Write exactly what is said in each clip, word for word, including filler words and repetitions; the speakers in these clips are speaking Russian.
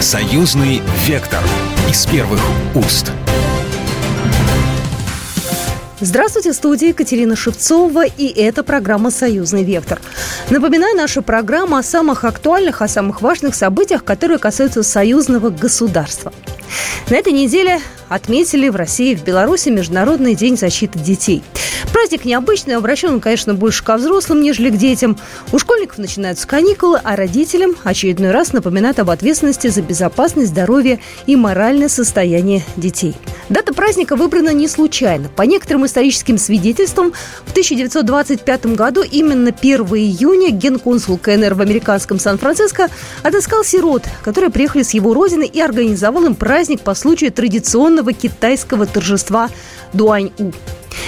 «Союзный вектор» из первых уст. Здравствуйте, в студии Екатерина Шевцова, и это программа «Союзный вектор». Напоминаю, наша программа о самых актуальных, о самых важных событиях, которые касаются союзного государства. На этой неделе отметили в России и в Беларуси Международный день защиты детей. Праздник необычный, обращен он, конечно, больше ко взрослым, нежели к детям. У школьников начинаются каникулы, а родителям очередной раз напоминают об ответственности за безопасность, здоровье и моральное состояние детей. Дата праздника выбрана не случайно. По некоторым историческим свидетельствам, в тысяча девятьсот двадцать пятом году именно первого июня генконсул КНР в американском Сан-Франциско отыскал сирот, которые приехали с его родины, и организовал им праздник по случаю традиционного китайского торжества Дуань-У.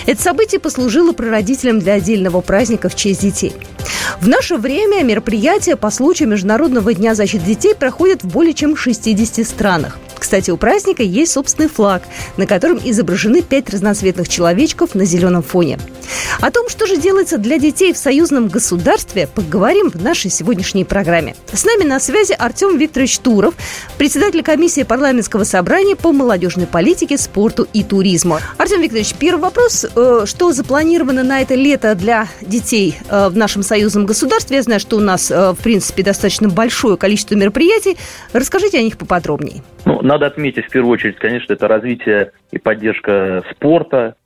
Это событие послужило прародителем для отдельного праздника в честь детей. В наше время мероприятия по случаю Международного дня защиты детей проходят в более чем шестидесяти странах. Кстати, у праздника есть собственный флаг, на котором изображены пять разноцветных человечков на зеленом фоне. О том, что же делается для детей в союзном государстве, поговорим в нашей сегодняшней программе. С нами на связи Артем Викторович Туров, председатель комиссии парламентского собрания по молодежной политике, спорту и туризму. Артем Викторович, первый вопрос. Что запланировано на это лето для детей в нашем союзном государстве? Я знаю, что у нас, в принципе, достаточно большое количество мероприятий. Расскажите о них поподробнее. Ну, надо отметить, в первую очередь, конечно, это развитие и поддержка спорта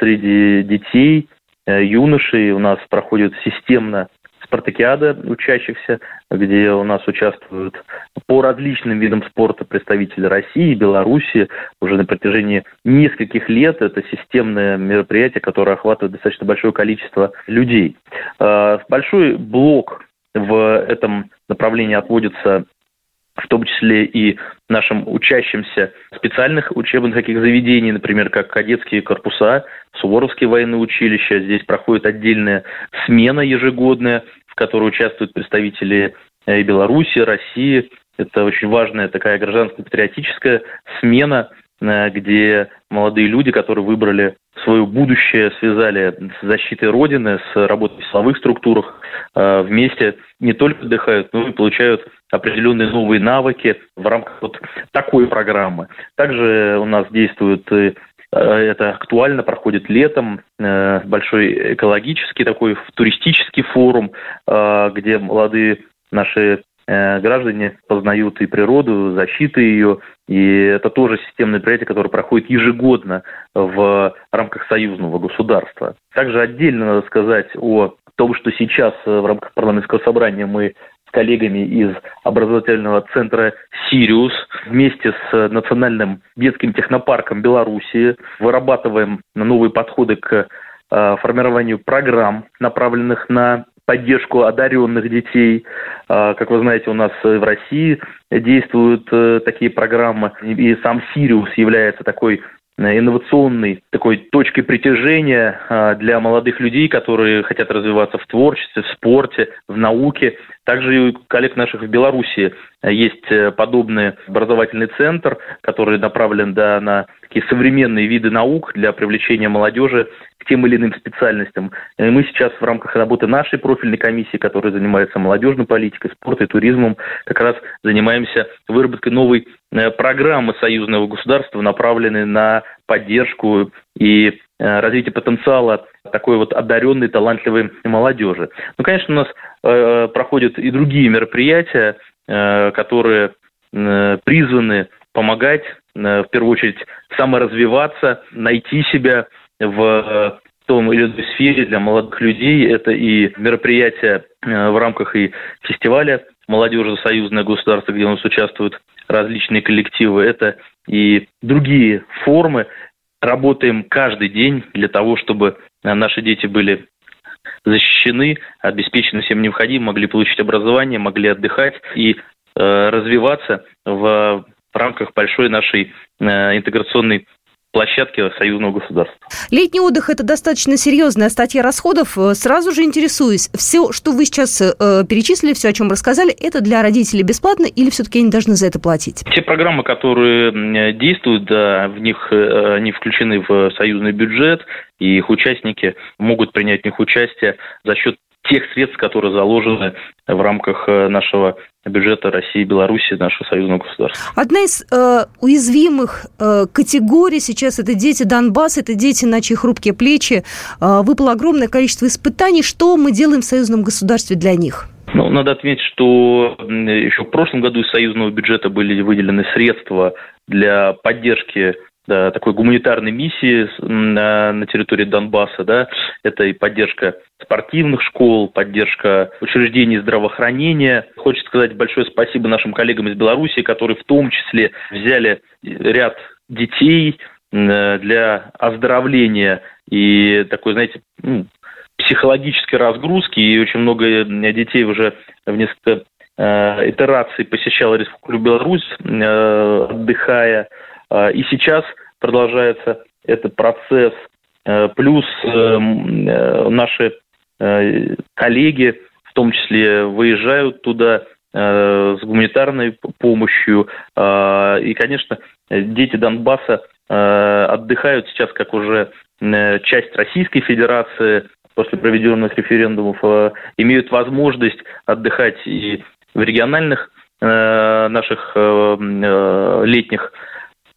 среди детей, юношей. У нас проходит системно спартакиада учащихся, где у нас участвуют по различным видам спорта представители России и Беларуси уже на протяжении нескольких лет. Это системное мероприятие, которое охватывает достаточно большое количество людей. Большой блок в этом направлении отводится в том числе и нашим учащимся специальных учебных таких заведений, например, как кадетские корпуса, Суворовские военные училища. Здесь проходит отдельная смена ежегодная, в которой участвуют представители и Беларуси, России. Это очень важная такая гражданско-патриотическая смена, где молодые люди, которые выбрали свое будущее, связали с защитой Родины, с работой в силовых структурах, вместе не только отдыхают, но и получают определенные новые навыки в рамках вот такой программы. Также у нас действует, это актуально, проходит летом, большой экологический такой туристический форум, где молодые наши граждане познают и природу, защиту ее, и это тоже системное мероприятие, которое проходит ежегодно в рамках союзного государства. Также отдельно надо сказать о том, что сейчас в рамках парламентского собрания мы с коллегами из образовательного центра «Сириус» вместе с Национальным детским технопарком Беларуси вырабатываем новые подходы к формированию программ, направленных на поддержку одаренных детей. Как вы знаете, у нас в России действуют такие программы, и сам «Сириус» является такой инновационной такой точкой притяжения для молодых людей, которые хотят развиваться в творчестве, в спорте, в науке. Также и у коллег наших в Беларуси есть подобный образовательный центр, который направлен, да, на такие современные виды наук для привлечения молодежи к тем или иным специальностям. И мы сейчас в рамках работы нашей профильной комиссии, которая занимается молодежной политикой, спортом и туризмом, как раз занимаемся выработкой новой программы союзного государства, направленной на поддержку и развитие потенциала такой вот одаренной, талантливой молодежи. Ну, конечно, у нас э, проходят и другие мероприятия, э, которые э, призваны помогать, э, в первую очередь, саморазвиваться, найти себя в э, том или иной сфере для молодых людей. Это и мероприятия э, в рамках и фестиваля «Молодежи союзное государство», где у нас участвуют различные коллективы. Это и другие формы. Работаем каждый день для того, чтобы наши дети были защищены, обеспечены всем необходимым, могли получить образование, могли отдыхать и э, развиваться в, в рамках большой нашей э, интеграционной площадки союзного государства. Летний отдых – это достаточно серьезная статья расходов. Сразу же интересуюсь, все, что вы сейчас э, перечислили, все, о чем рассказали, это для родителей бесплатно или все-таки они должны за это платить? Те программы, которые действуют, да, в них э, они включены в союзный бюджет, и их участники могут принять в них участие за счет тех средств, которые заложены в рамках нашего бюджета России и Беларуси, нашего союзного государства. Одна из э, уязвимых э, категорий сейчас – это дети Донбасса, это дети, на чьи хрупкие плечи э, выпало огромное количество испытаний. Что мы делаем в союзном государстве для них? Ну, надо отметить, что еще в прошлом году из союзного бюджета были выделены средства для поддержки да, такой гуманитарной миссии на, на территории Донбасса. Да. Это и поддержка спортивных школ, поддержка учреждений здравоохранения. Хочется сказать большое спасибо нашим коллегам из Беларуси, которые в том числе взяли ряд детей для оздоровления и такой, знаете, ну, психологической разгрузки, и очень много детей уже в несколько э, итераций посещало Республику Беларусь, э, отдыхая. Э, и сейчас продолжается этот процесс. Э, плюс э, э, наши э, коллеги, в том числе, выезжают туда э, с гуманитарной помощью. Э, и, конечно, дети Донбасса э, отдыхают сейчас как уже э, часть Российской Федерации, после проведенных референдумов, э, имеют возможность отдыхать и в региональных э, наших э, летних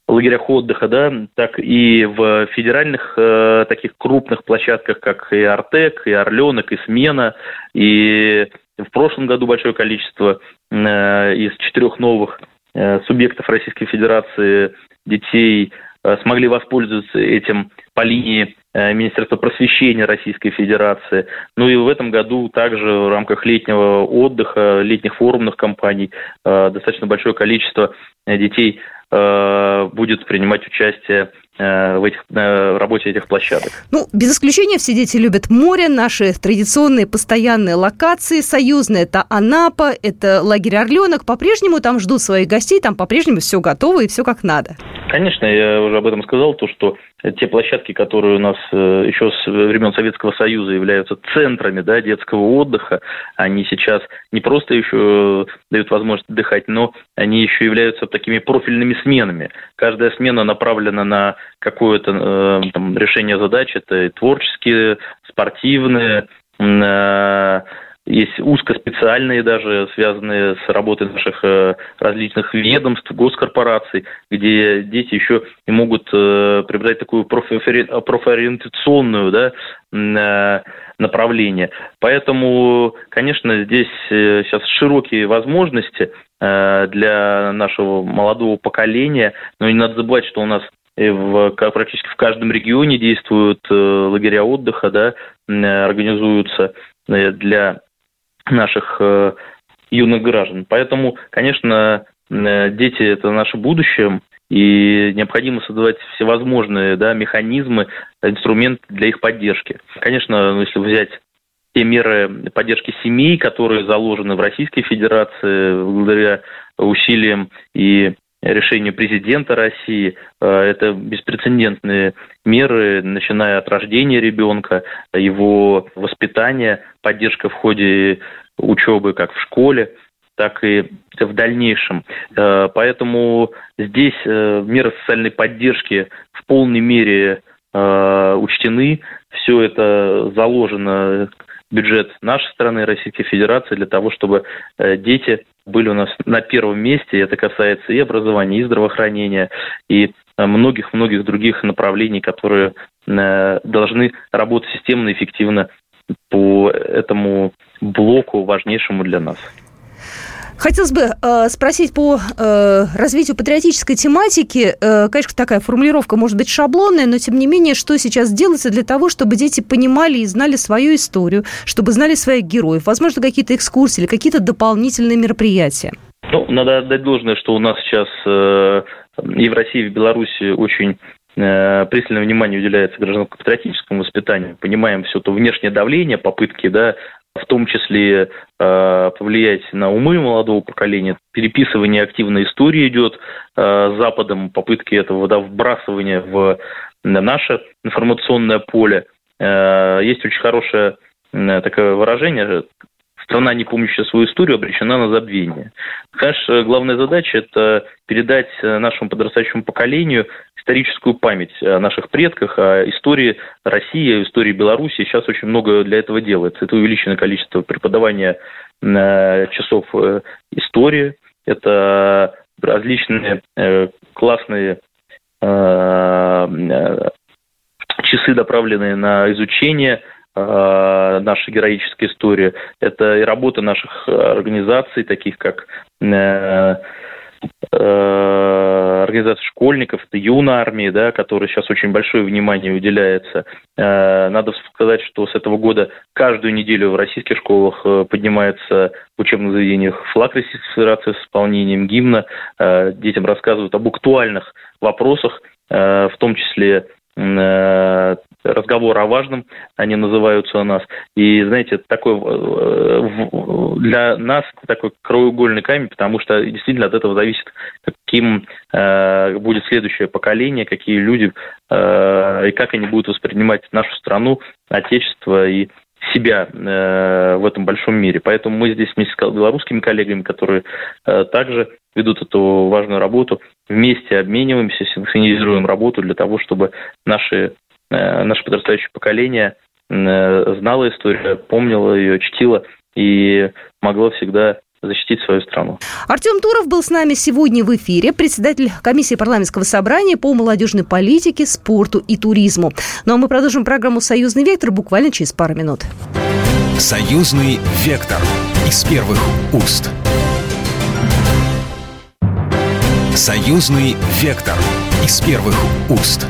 лагерях отдыха, да, так и в федеральных э, таких крупных площадках, как и «Артек», и «Орленок», и «Смена». И в прошлом году большое количество э, из четырех новых э, субъектов Российской Федерации детей э, смогли воспользоваться этим по линии Министерства просвещения Российской Федерации. Ну и в этом году также в рамках летнего отдыха, летних форумных кампаний э, достаточно большое количество детей э, будет принимать участие э, в, этих, э, в работе этих площадок. Ну, без исключения все дети любят море, наши традиционные постоянные локации союзные. Это Анапа, это лагерь «Орленок». По-прежнему там ждут своих гостей, там по-прежнему все готово и все как надо. Конечно, я уже об этом сказал, то, что те площадки, которые у нас еще с времен Советского Союза являются центрами, да, детского отдыха, они сейчас не просто еще дают возможность отдыхать, но они еще являются такими профильными сменами. Каждая смена направлена на какое-то там решение задач, это и творческие, спортивные, есть узкоспециальные даже, связанные с работой наших различных ведомств, госкорпораций, где дети еще и могут приобретать такую профориентационную, да, направление. Поэтому, конечно, здесь сейчас широкие возможности для нашего молодого поколения. Но не надо забывать, что у нас в, практически в каждом регионе действуют лагеря отдыха, да, организуются для наших э, юных граждан. Поэтому, конечно, э, дети – это наше будущее, и необходимо создавать всевозможные, да, механизмы, инструменты для их поддержки. Конечно, ну, если взять те меры поддержки семей, которые заложены в Российской Федерации благодаря усилиям и решению президента России, э, это беспрецедентные меры, начиная от рождения ребенка, его воспитания, поддержка в ходе учебы как в школе, так и в дальнейшем. Поэтому здесь меры социальной поддержки в полной мере учтены. Все это заложено в бюджет нашей страны, Российской Федерации, для того, чтобы дети были у нас на первом месте. Это касается и образования, и здравоохранения, и многих-многих других направлений, которые должны работать системно и эффективно по этому блоку, важнейшему для нас. Хотелось бы э, спросить по э, развитию патриотической тематики. Э, конечно, такая формулировка может быть шаблонная, но, тем не менее, что сейчас делается для того, чтобы дети понимали и знали свою историю, чтобы знали своих героев, возможно, какие-то экскурсии или какие-то дополнительные мероприятия? Ну, надо отдать должное, что у нас сейчас э, и в России, и в Беларуси очень пристальное внимание уделяется гражданско-патриотическому воспитанию. Понимаем все то внешнее давление, попытки, да, в том числе э, повлиять на умы молодого поколения. Переписывание активной истории идет э, Западом, попытки этого, да, вбрасывания в наше информационное поле. Э, есть очень хорошее э, такое выражение – страна, не помнящая свою историю, обречена на забвение. Конечно, главная задача – это передать нашему подрастающему поколению историческую память о наших предках, о истории России, о истории Беларуси. Сейчас очень много для этого делается. Это увеличенное количество преподавания часов истории, это различные классные часы, направленные на изучение нашей героической истории. Это и работа наших организаций, таких как организация школьников, это Юнармия, да, которой сейчас очень большое внимание уделяется. Надо сказать, что с этого года каждую неделю в российских школах поднимается в учебных заведениях флаг Российской Федерации с исполнением гимна. Детям рассказывают об актуальных вопросах, в том числе разговор о важном, они называются у нас. И, знаете, это такой для нас такой краеугольный камень, потому что действительно от этого зависит, каким будет следующее поколение, какие люди и как они будут воспринимать нашу страну, отечество и себя в этом большом мире. Поэтому мы здесь вместе с белорусскими коллегами, которые также ведут эту важную работу, вместе обмениваемся, синхронизируем работу для того, чтобы наши, наше подрастающее поколение знало историю, помнило ее, чтило и могло всегда защитить свою страну. Артем Туров был с нами сегодня в эфире, председатель комиссии парламентского собрания по молодежной политике, спорту и туризму. Ну а мы продолжим программу «Союзный вектор» буквально через пару минут. «Союзный вектор» из первых уст. «Союзный вектор» из первых уст.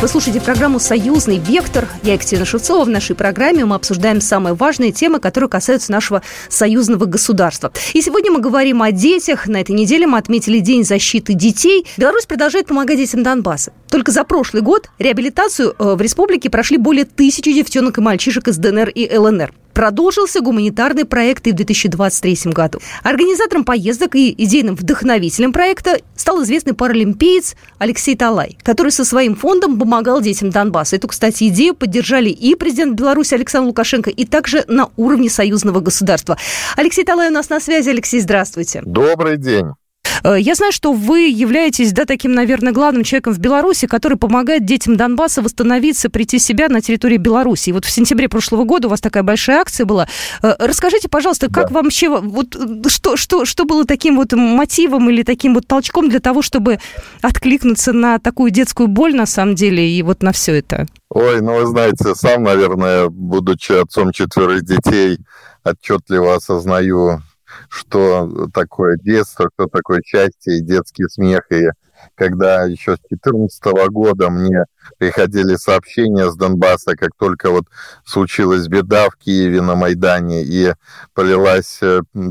Вы слушаете программу «Союзный вектор». Я Екатерина Шевцова. В нашей программе мы обсуждаем самые важные темы, которые касаются нашего союзного государства. И сегодня мы говорим о детях. На этой неделе мы отметили День защиты детей. Беларусь продолжает помогать детям Донбасса. Только за прошлый год реабилитацию в республике прошли более тысячи девчонок и мальчишек из ДНР и ЛНР. Продолжился гуманитарный проект и в две тысячи двадцать третьем году. Организатором поездок и идейным вдохновителем проекта стал известный паралимпиец Алексей Талай, который со своим фондом помогал детям Донбасса. Эту, кстати, идею поддержали и президент Беларуси Александр Лукашенко, и также на уровне союзного государства. Алексей Талай у нас на связи. Алексей, здравствуйте. Добрый день. Я знаю, что вы являетесь, да, таким, наверное, главным человеком в Беларуси, который помогает детям Донбасса восстановиться, прийти в себя на территории Беларуси. И вот в сентябре прошлого года у вас такая большая акция была. Расскажите, пожалуйста, как да. вам вообще, вот, что, что, что было таким вот мотивом или таким вот толчком для того, чтобы откликнуться на такую детскую боль, на самом деле, и вот на все это? Ой, ну вы знаете, сам, наверное, будучи отцом четверых детей, отчетливо осознаю, что такое детство, что такое счастье и детский смех. И когда еще с две тысячи четырнадцатого года мне приходили сообщения с Донбасса, как только вот случилась беда в Киеве на Майдане и полилась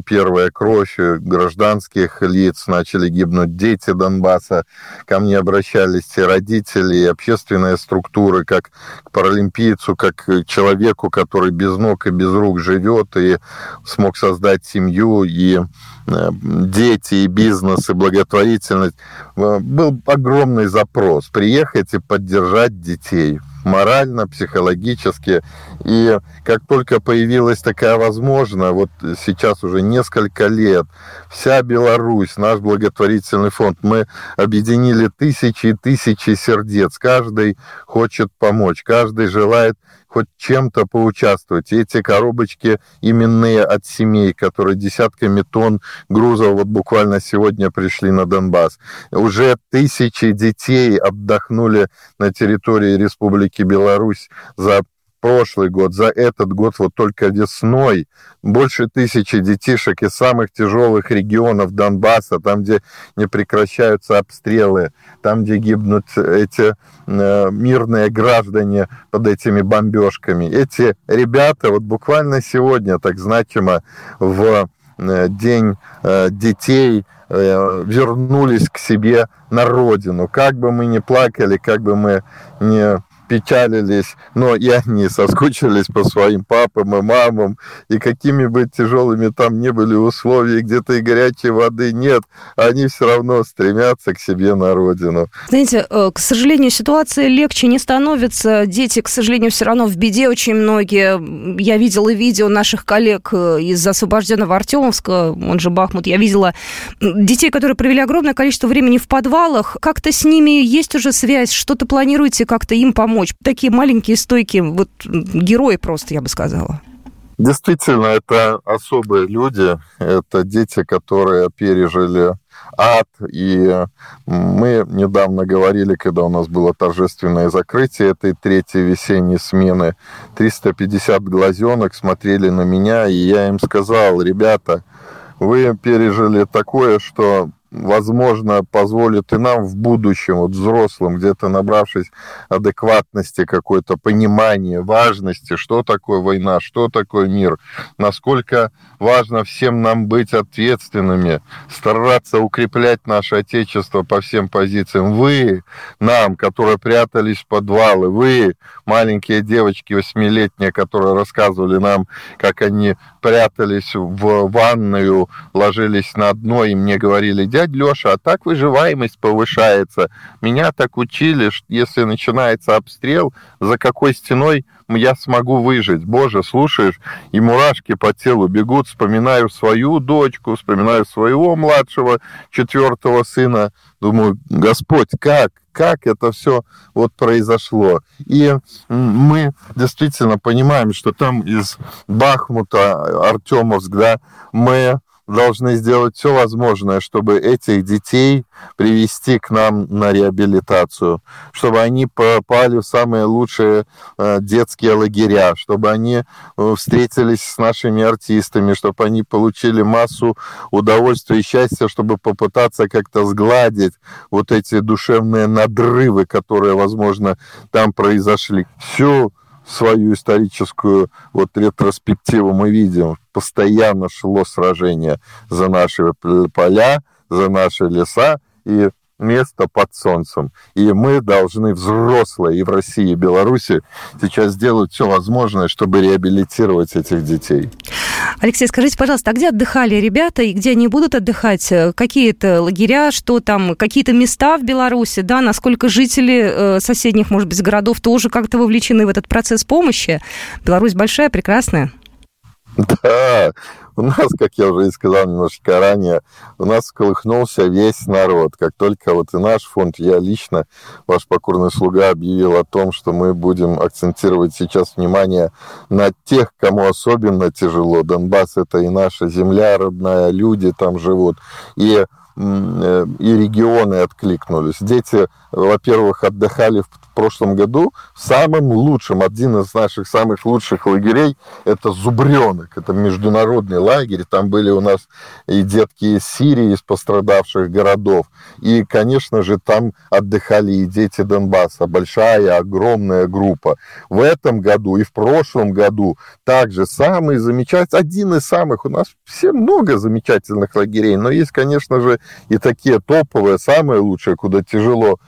первая кровь гражданских лиц, начали гибнуть дети Донбасса, ко мне обращались и родители, и общественные структуры, как к паралимпийцу, как к человеку, который без ног и без рук живет и смог создать семью, и дети, и бизнес, и благотворительность. Был огромный запрос приехать и поддержать детей морально, психологически. И как только появилась такая возможность, вот сейчас уже несколько лет, вся Беларусь, наш благотворительный фонд, мы объединили тысячи и тысячи сердец. Каждый хочет помочь, каждый желает хоть чем-то поучаствовать. И эти коробочки именные от семей, которые десятками тонн грузов вот буквально сегодня пришли на Донбасс. Уже тысячи детей отдохнули на территории Республики Беларусь за прошлый год, за этот год, вот только весной, больше тысячи детишек из самых тяжелых регионов Донбасса, там, где не прекращаются обстрелы, там, где гибнут эти э, мирные граждане под этими бомбежками. Эти ребята вот буквально сегодня, так значимо, в э, День э, детей э, вернулись к себе на родину. Как бы мы ни плакали, как бы мы ни печалились, но и они соскучились по своим папам и мамам, и какими бы тяжелыми там ни были условия, где-то и горячей воды нет, они все равно стремятся к себе на родину. Знаете, к сожалению, ситуация легче не становится. Дети, к сожалению, все равно в беде очень многие. Я видела видео наших коллег из освобожденного Артемовска, он же Бахмут, я видела детей, которые провели огромное количество времени в подвалах. Как-то с ними есть уже связь? Что-то планируете как-то им помочь? Такие маленькие, стойкие, вот герои просто, я бы сказала. Действительно, это особые люди, это дети, которые пережили ад, и мы недавно говорили, когда у нас было торжественное закрытие этой третьей весенней смены, триста пятьдесят глазенок смотрели на меня, и я им сказал: ребята, вы пережили такое, что... возможно, позволит и нам в будущем, вот взрослым, где-то набравшись адекватности, какое-то понимание важности, что такое война, что такое мир, насколько важно всем нам быть ответственными, стараться укреплять наше Отечество по всем позициям. Вы, нам, которые прятались в подвалы, вы, маленькие девочки восьмилетние, которые рассказывали нам, как они прятались в ванную, ложились на дно, и мне говорили: дядя Леша, а так выживаемость повышается. Меня так учили, что если начинается обстрел, за какой стеной я смогу выжить. Боже, слушаешь, и мурашки по телу бегут. Вспоминаю свою дочку, вспоминаю своего младшего четвертого сына. Думаю: Господь, как? Как это все вот произошло? И мы действительно понимаем, что там из Бахмута, Артемовск, да, мы... должны сделать все возможное, чтобы этих детей привести к нам на реабилитацию, чтобы они попали в самые лучшие детские лагеря, чтобы они встретились с нашими артистами, чтобы они получили массу удовольствия и счастья, чтобы попытаться как-то сгладить вот эти душевные надрывы, которые, возможно, там произошли. Всю свою историческую вот ретроспективу мы видим. Постоянно шло сражение за наши поля, за наши леса и место под солнцем. И мы должны, взрослые, и в России, и в Беларуси, сейчас сделать все возможное, чтобы реабилитировать этих детей. Алексей, скажите, пожалуйста, а где отдыхали ребята и где они будут отдыхать? Какие-то лагеря, что там, какие-то места в Беларуси, да, насколько жители соседних, может быть, городов тоже как-то вовлечены в этот процесс помощи? Беларусь большая, прекрасная. Да, у нас, как я уже и сказал немножечко ранее, у нас всколыхнулся весь народ. Как только вот и наш фонд, я лично, ваш покорный слуга, объявил о том, что мы будем акцентировать сейчас внимание на тех, кому особенно тяжело. Донбасс — это и наша земля родная, люди там живут, и... и регионы откликнулись. Дети, во-первых, отдыхали в прошлом году в самом лучшем, один из наших самых лучших лагерей, это Зубрёнок, это международный лагерь, там были у нас и детки из Сирии, из пострадавших городов, и, конечно же, там отдыхали и дети Донбасса, большая, огромная группа. В этом году и в прошлом году также самый замечательный, один из самых, у нас все много замечательных лагерей, но есть, конечно же, и такие топовые, самые лучшие, куда тяжело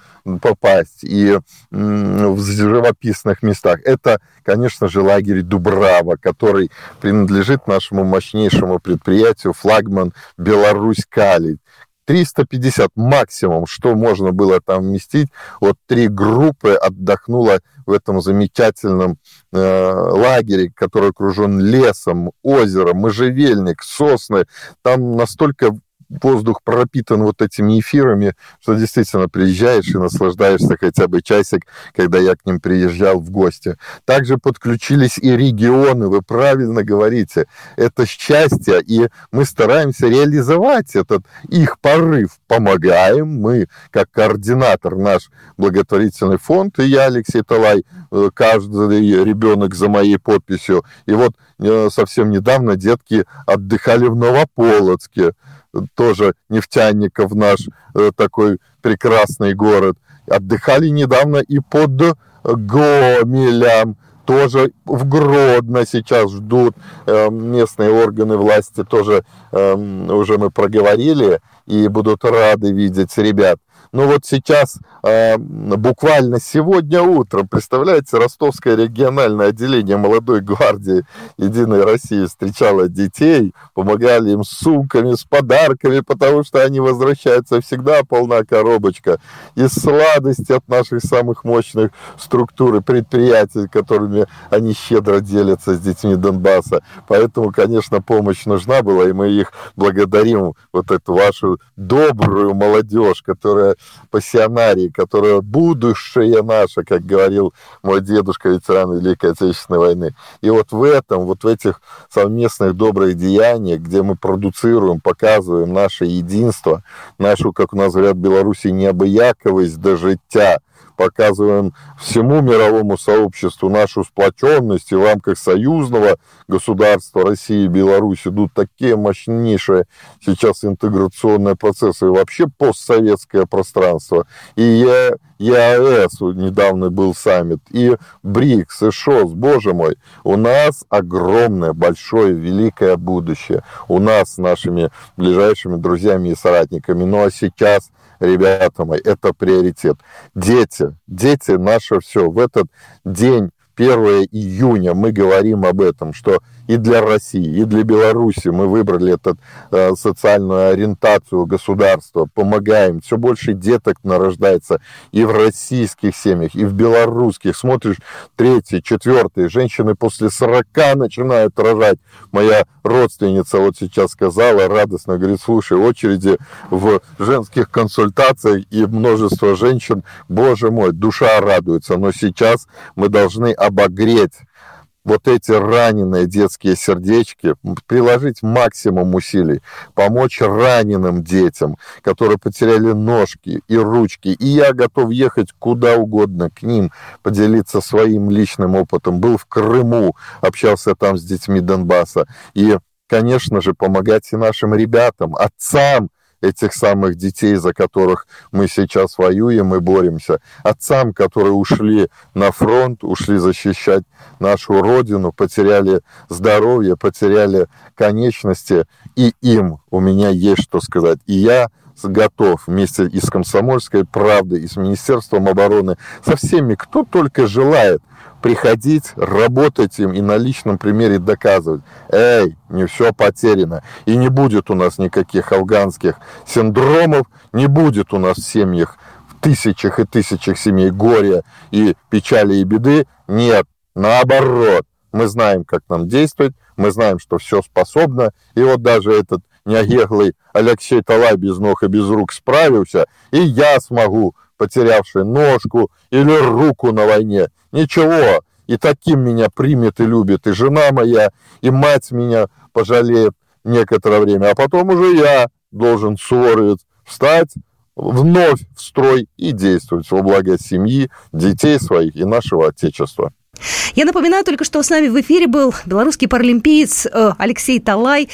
попасть, и в живописных местах. Это, конечно же, лагерь Дубрава, который принадлежит нашему мощнейшему предприятию «Флагман Беларусь-Калий». триста пятьдесят максимум, что можно было там вместить. Вот три группы отдохнуло в этом замечательном э, лагере, который окружен лесом, озером, можжевельник, сосны. Там настолько... воздух пропитан вот этими эфирами, что действительно приезжаешь и наслаждаешься хотя бы часик, когда я к ним приезжал в гости. Также подключились и регионы, вы правильно говорите. Это счастье, и мы стараемся реализовать этот их порыв. Помогаем мы, как координатор, наш благотворительный фонд, и я, Алексей Талай, каждый ребенок за моей подписью. И вот совсем недавно детки отдыхали в Новополоцке, тоже нефтяников наш, такой прекрасный город. Отдыхали недавно и под Гомелем, тоже в Гродно сейчас ждут местные органы власти, тоже уже мы проговорили, и будут рады видеть ребят. Но вот сейчас, буквально сегодня утром, представляете, Ростовское региональное отделение молодой гвардии «Единой России» встречало детей, помогали им с сумками, с подарками, потому что они возвращаются, всегда полна коробочка из сладостей от наших самых мощных структур и предприятий, которыми они щедро делятся с детьми Донбасса. Поэтому, конечно, помощь нужна была, и мы их благодарим, вот эту вашу добрую молодежь, которая пассионарий, которая будущее наше, как говорил мой дедушка, ветеран Великой Отечественной войны. И вот в этом, вот в этих совместных добрых деяниях, где мы продуцируем, показываем наше единство, нашу, как у нас говорят в Беларуси, необыяковость до життя, показываем всему мировому сообществу нашу сплоченность, и в рамках союзного государства России и Беларусь идут такие мощнейшие сейчас интеграционные процессы, и вообще постсоветское пространство, и я... ЕАЭС, недавно был саммит, и БРИКС, и ШОС, боже мой, у нас огромное, большое, великое будущее, у нас с нашими ближайшими друзьями и соратниками. Ну а сейчас, ребята мои, это приоритет. Дети, дети наше все. В этот день, первого июня, мы говорим об этом, что и для России, и для Беларуси мы выбрали этот, э, социальную ориентацию государства, помогаем. Все больше деток нарождается и в российских семьях, и в белорусских. Смотришь, третий, четвертый, женщины после сорока начинают рожать. Моя родственница вот сейчас сказала радостно, говорит, слушай, очереди в женских консультациях и множество женщин, боже мой, душа радуется. Но сейчас мы должны обогреть вот эти раненые детские сердечки, приложить максимум усилий, помочь раненым детям, которые потеряли ножки и ручки. И я готов ехать куда угодно к ним, поделиться своим личным опытом. Был в Крыму, общался там с детьми Донбасса. И, конечно же, помогать и нашим ребятам, отцам этих самых детей, за которых мы сейчас воюем и боремся, отцам, которые ушли на фронт, ушли защищать нашу родину, потеряли здоровье, потеряли конечности, и им у меня есть что сказать. И я готов вместе и с «Комсомольской правдой», и с Министерством обороны, со всеми, кто только желает, приходить, работать им и на личном примере доказывать. Эй, не все потеряно. И не будет у нас никаких афганских синдромов, не будет у нас в семьях, в тысячах и тысячах семей горя и печали и беды. Нет, наоборот. Мы знаем, как нам действовать, мы знаем, что все способно. И вот даже этот неогеглый Алексей Талай без ног и без рук справился, и я смогу, потерявший ножку или руку на войне. Ничего, и таким меня примет и любит и жена моя, и мать меня пожалеет некоторое время. А потом уже я должен, суворовец, встать вновь в строй и действовать во благо семьи, детей своих и нашего Отечества. Я напоминаю только, что с нами в эфире был белорусский паралимпиец Алексей Талай.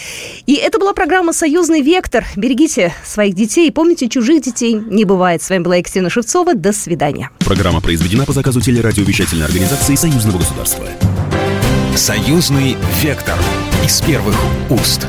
И это была программа «Союзный вектор». Берегите своих детей, помните, чужих детей не бывает. С вами была Екатерина Шевцова. До свидания. Программа произведена по заказу телерадиовещательной организации Союзного государства. «Союзный вектор» из первых уст.